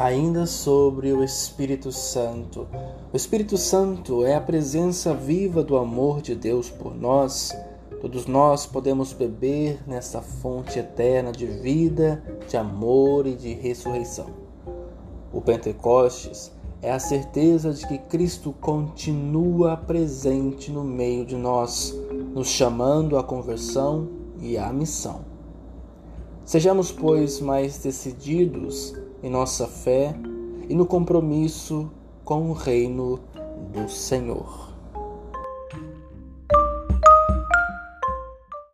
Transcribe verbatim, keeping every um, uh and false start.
ainda sobre o Espírito Santo. O Espírito Santo é a presença viva do amor de Deus por nós. Todos nós podemos beber nessa fonte eterna de vida, de amor e de ressurreição. O Pentecostes é a certeza de que Cristo continua presente no meio de nós, nos chamando à conversão e à missão. Sejamos, pois, mais decididos em nossa fé e no compromisso com o reino do Senhor.